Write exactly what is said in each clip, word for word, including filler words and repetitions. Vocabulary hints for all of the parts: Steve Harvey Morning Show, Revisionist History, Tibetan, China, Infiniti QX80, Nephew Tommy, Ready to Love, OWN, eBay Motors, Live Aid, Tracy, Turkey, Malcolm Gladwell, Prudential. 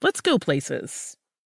let's go places.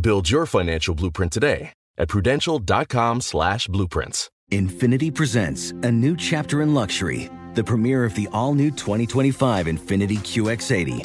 Build your financial blueprint today at prudential dot com slash blueprints. Infiniti presents a new chapter in luxury, the premiere of the all-new twenty twenty-five Infiniti Q X eighty,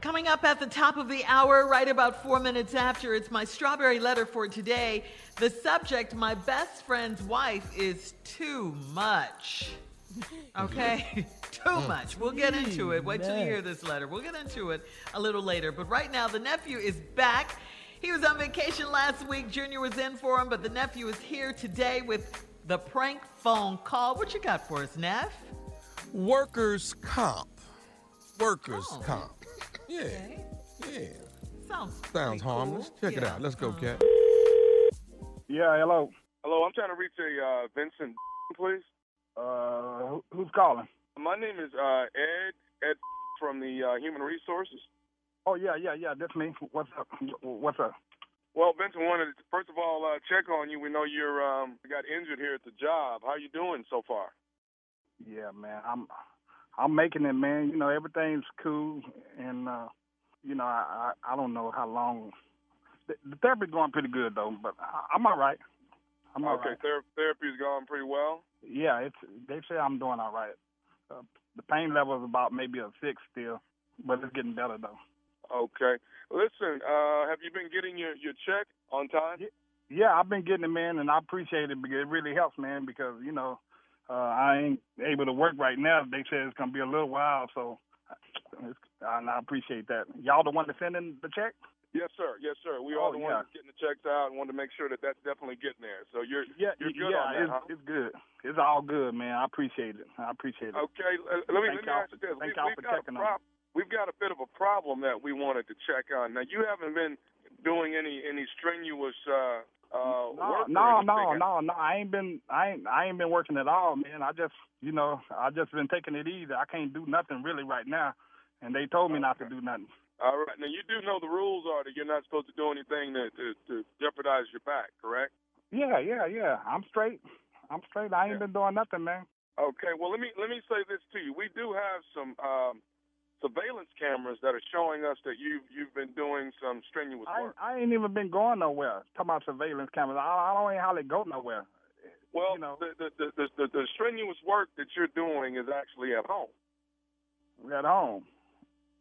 Coming up at the top of the hour, right about four minutes after, it's my strawberry letter for today. The subject, my best friend's wife is too much. Okay? Too much. We'll get into it. Wait till you hear this letter. We'll get into it a little later. But right now, the nephew is back. He was on vacation last week. Junior was in for him, but the nephew is here today with the prank phone call. What you got for us, Neff? Workers' comp. Workers' oh. comp. Yeah, okay. yeah. Sounds, Sounds harmless. Cool. Check yeah. it out. Let's go, um. Cat. Yeah, hello. Hello, I'm trying to reach a uh, Vincent, please. Uh, who's calling? My name is uh, Ed, Ed from the uh, Human Resources. Oh, yeah, yeah, yeah, that's me. What's up? What's up? Well, Vincent, wanted to, first of all, uh, check on you. We know you um, got injured here at the job. How you doing so far? Yeah, man, I'm... I'm making it, man. You know, everything's cool. And, uh, you know, I, I, I don't know how long. The, the therapy's going pretty good, though, but I, I'm all right. I'm all okay, right. Ther- therapy's going pretty well? Yeah, it's. They say I'm doing all right. Uh, the pain level is about maybe a six still, but it's getting better, though. Okay. Listen, uh, have you been getting your, your check on time? Yeah, I've been getting it, man, and I appreciate it because it really helps, man, because, you know, Uh, I ain't able to work right now. They said it's going to be a little while, so it's, and I appreciate that. Y'all the one that's sending the check? Yes, sir. Yes, sir. We all oh, the yeah. ones that's getting the checks out and wanted to make sure that that's definitely getting there. So you're, yeah, you're good yeah, on that, it's, huh? it's good. It's all good, man. I appreciate it. I appreciate it. Okay. Uh, let me, let me ask you this. Thank y'all for checking on. We've got a bit of a problem that we wanted to check on. Now, you haven't been doing any, any strenuous uh Uh, no, no, no, no, no. I ain't been, I ain't, I ain't been working at all, man. I just, you know, I just been taking it easy. I can't do nothing really right now, and they told me okay. not to do nothing. All right. Now you do know the rules are that you're not supposed to do anything to, to, to jeopardize your back, correct? Yeah, yeah, yeah. I'm straight. I'm straight. I ain't yeah. been doing nothing, man. Okay. Well, let me let me say this to you. We do have some um, surveillance cameras that are showing us that you've, you've been doing some strenuous work. I, I ain't even been going nowhere. Talking about surveillance cameras. I, I don't even hardly go nowhere. Well, you know. the, the, the, the, the, the strenuous work that you're doing is actually at home. At home.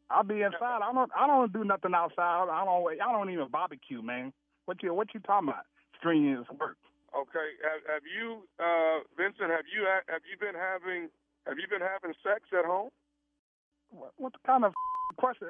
I'll be inside. I don't I don't do nothing outside. I don't I don't even barbecue, man. What you what you talking about? Strenuous work. Okay. Have, have you, uh, Vincent? Have you have you been having have you been having sex at home? What, what kind of question?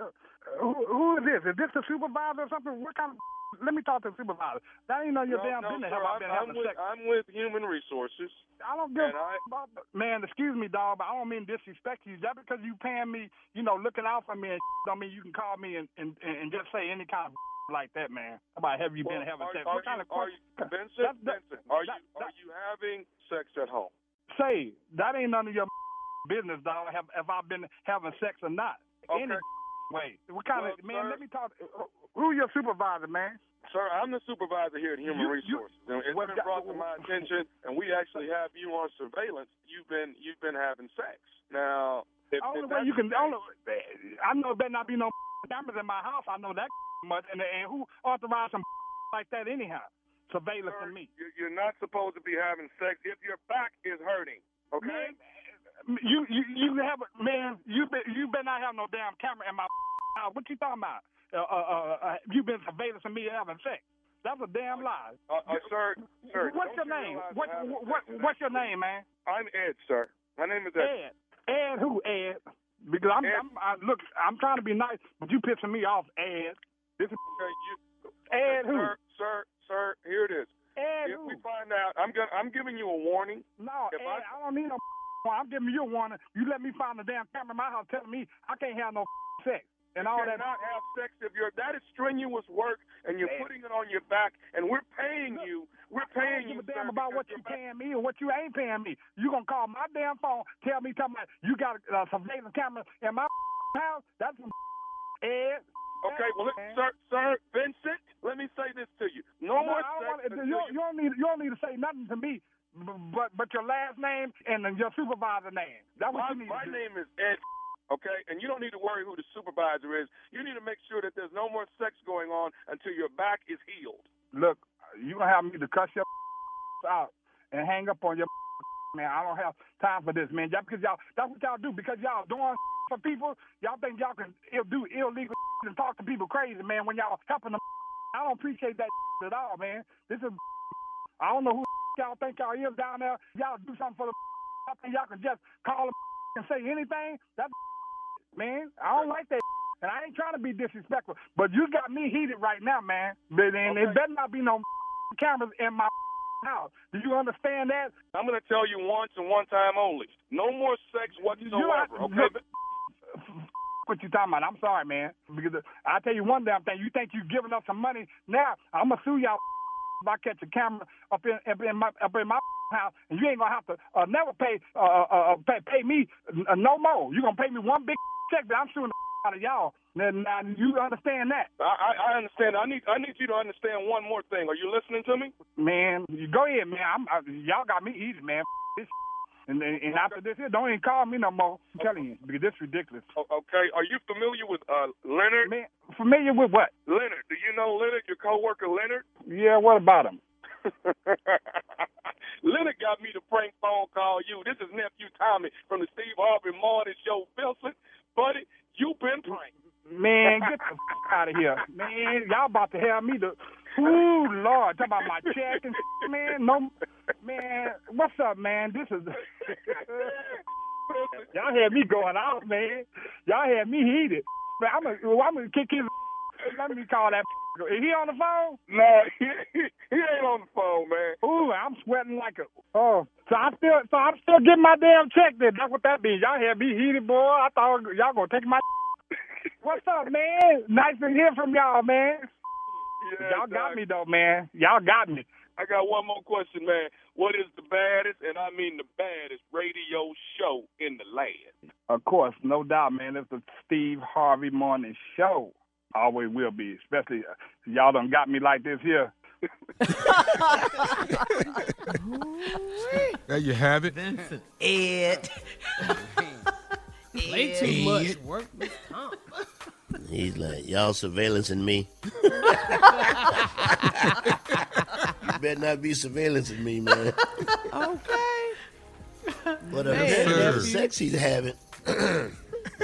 Who, who is this? Is this the supervisor or something? What kind of? Let me talk to the supervisor. That ain't know your no, damn no, business. Sir, I'm, been I'm, with, I'm with Human Resources. I don't give a I... about the... Man, excuse me, dog, but I don't mean disrespect you. Just because you paying me, you know, looking out for me and don't mean you can call me and, and, and just say any kind of like that, man. About have you well, been having are, sex? Are what you, kind of are you, Vincent, that, Vincent, are that, you that, are you having sex at home? Say, that ain't none of your business, dog. Have have I been having sex or not? Okay. Any way. What kind well, of man? Sir, let me talk. Who your supervisor, man? Sir, I'm the supervisor here at Human you, Resources. You, it's well, been brought to my attention, and we actually have you on surveillance. You've been you've been having sex. Now, if, only if way you can. Only, I know there not be no cameras in my house. I know that much. And, and who authorized some like that anyhow? Surveillance sir, to me. You're not supposed to be having sex if your back is hurting. Okay. Man, You you you have a, man. You been, you better not have no damn camera in my house. What you talking about? Uh, uh, uh, you been surveilling me having sex? That's a damn lie. Uh, uh, sir, sir. What's your name? What what what's your name, man? I'm Ed, sir. My name is Ed. Ed, Ed who? Ed? Because I'm, Ed. I'm I, look. I'm trying to be nice, but you pissing me off, Ed. This is okay, you, Ed who? Sir, sir, sir. Here it is. Ed if who? we find out, I'm gonna I'm giving you a warning. No, Ed, I, I don't need no. I'm giving you a warning. You let me find a damn camera in my house telling me I can't have no sex and you all that. You cannot have sex if you're that is strenuous work and you're man. putting it on your back. And we're paying Look, you. We're paying you. I don't give you, a damn sir, about what you're paying me or what you ain't paying me. You gonna call my damn phone, tell me, tell me you got a uh, surveillance camera in my house? That's some ass. Okay, well, listen, sir, sir, Vincent, let me say this to you. No, no more sex. Wanna, you, you don't need. You don't need to say nothing to me. But but your last name and your supervisor name. That's what my, you need my to do. name is Ed, okay? And you don't need to worry who the supervisor is. You need to make sure that there's no more sex going on until your back is healed. Look, you're going to have me to cuss your out and hang up on your man. I don't have time for this, man. That's, because y'all, that's what y'all do. Because y'all doing for people, y'all think y'all can do illegal and talk to people crazy, man, when y'all helping them. I don't appreciate that at all, man. This is I don't know who y'all think y'all is down there. Y'all do something for the I think y'all can just call them and say anything. That man, I don't like that. And I ain't trying to be disrespectful, but you got me heated right now, man. But then okay. It better not be no cameras in my house. Do you understand that? I'm gonna tell you once and one time only. No more sex whatsoever. Okay. What you talking about? I'm sorry, man. Because I tell you one damn thing. You think you giving up some money? Now I'm gonna sue y'all. If I catch a camera up in up in my up in my house, and you ain't gonna have to uh, never pay uh, uh pay, pay me uh, no more. You are gonna pay me one big check, but I'm suing the out of y'all. Now you understand that? I, I understand. I need I need you to understand one more thing. Are you listening to me, man? You go ahead, man. I'm, I, y'all got me eating, man. This and and okay. After this, here, don't even call me no more. I'm telling you, because this is ridiculous. Okay. Are you familiar with uh Leonard? Man, familiar with what? Leonard. Do you know Leonard? Your coworker Leonard? Yeah, what about him? Leonard got me to prank phone call you. This is Nephew Tommy from the Steve Harvey Morning Show. Wilson, buddy, you been pranked. Man, get the f*** out of here. Man, y'all about to have me to... Ooh, Lord, talk about my check and shit, man. No, man, what's up, man? This is... Y'all had me going out, man. Y'all had me heated. Man, I'm gonna, I'm gonna kick his... Let me call that... Is he on the phone? No, he, he, he ain't on the phone, man. Ooh, I'm sweating like a... Oh, so I'm still, so I'm still getting my damn check then. That's what that means. Y'all had me heated, boy. I thought y'all gonna take my... What's up, man? Nice to hear from y'all, man. Yeah, y'all got me, though, man. Y'all got me. I got one more question, man. What is the baddest, and I mean the baddest, radio show in the land? Of course, no doubt, man. It's the Steve Harvey Morning Show. Always will be, especially uh, y'all done got me like this here. There you have it. Vincent. Ed. Play too yeah. much work with Tom. He's like, y'all surveillancing me. You better not be surveillancing me, man. Okay. But uh, sex he's having,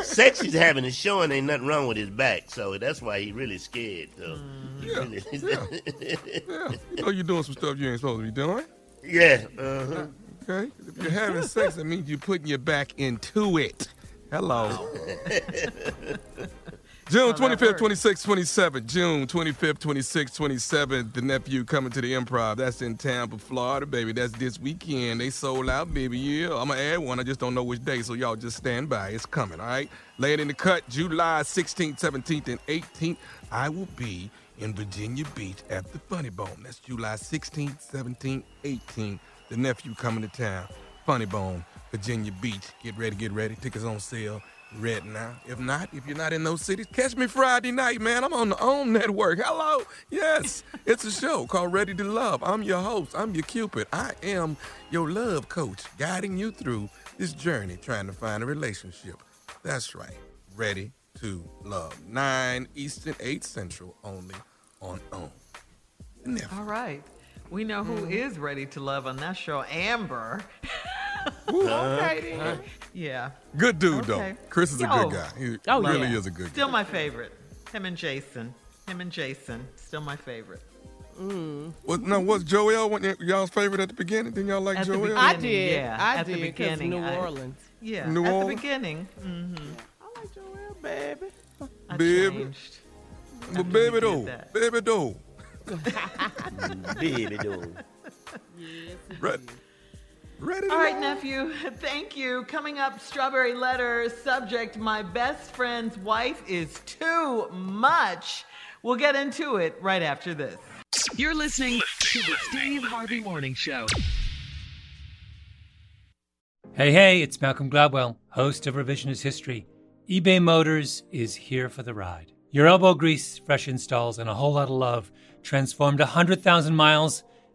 sex he's having is showing ain't nothing wrong with his back, so that's why he really scared. So. Mm. Yeah, yeah, yeah. You know you're doing some stuff you ain't supposed to be doing. Yeah. Uh-huh. Okay. If you're having sex, it means you're putting your back into it. Hello. June twenty-fifth, twenty-sixth, twenty-seventh. June twenty-fifth, twenty-sixth, twenty-seventh. The Nephew coming to the Improv. That's in Tampa, Florida, baby. That's this weekend. They sold out, baby. Yeah, I'm going to add one. I just don't know which day, so y'all just stand by. It's coming, all right? Lay it in the cut. July sixteenth, seventeenth, and eighteenth. I will be in Virginia Beach at the Funny Bone. That's July sixteenth, seventeenth, eighteenth. The Nephew coming to town. Funny Bone, Virginia Beach. Get ready, get ready. Tickets on sale. Red now. If not, if you're not in those cities, catch me Friday night, man. I'm on the OWN network. Hello. Yes. It's a show called Ready to Love. I'm your host. I'm your Cupid. I am your love coach, guiding you through this journey, trying to find a relationship. That's right. Ready to Love. nine Eastern, eight Central, only on OWN. Never. All right. We know who mm-hmm. is ready to love on that show, Amber. Ooh, okay. uh, yeah. Good dude, okay. though. Chris is a oh. good guy. He oh, really yeah. is a good Still guy. Still my favorite. Him and Jason. Him and Jason. Still my favorite. Mm. Well, now, was Joel y- y'all's favorite at the beginning? Didn't y'all like at Joel? I did. Yeah. I at did the beginning. New Orleans. I, yeah. New Orleans. At the beginning. Mm-hmm. I like Joel, baby. I baby. changed. But baby, though. Baby, though. Baby, though. Yes, right. Ready All right, Nephew. Thank you. Coming up, Strawberry Letter. Subject, my best friend's wife is too much. We'll get into it right after this. You're listening to the Steve Harvey Morning Show. Hey, hey, it's Malcolm Gladwell, host of Revisionist History. eBay Motors is here for the ride. Your elbow grease, fresh installs, and a whole lot of love transformed one hundred thousand miles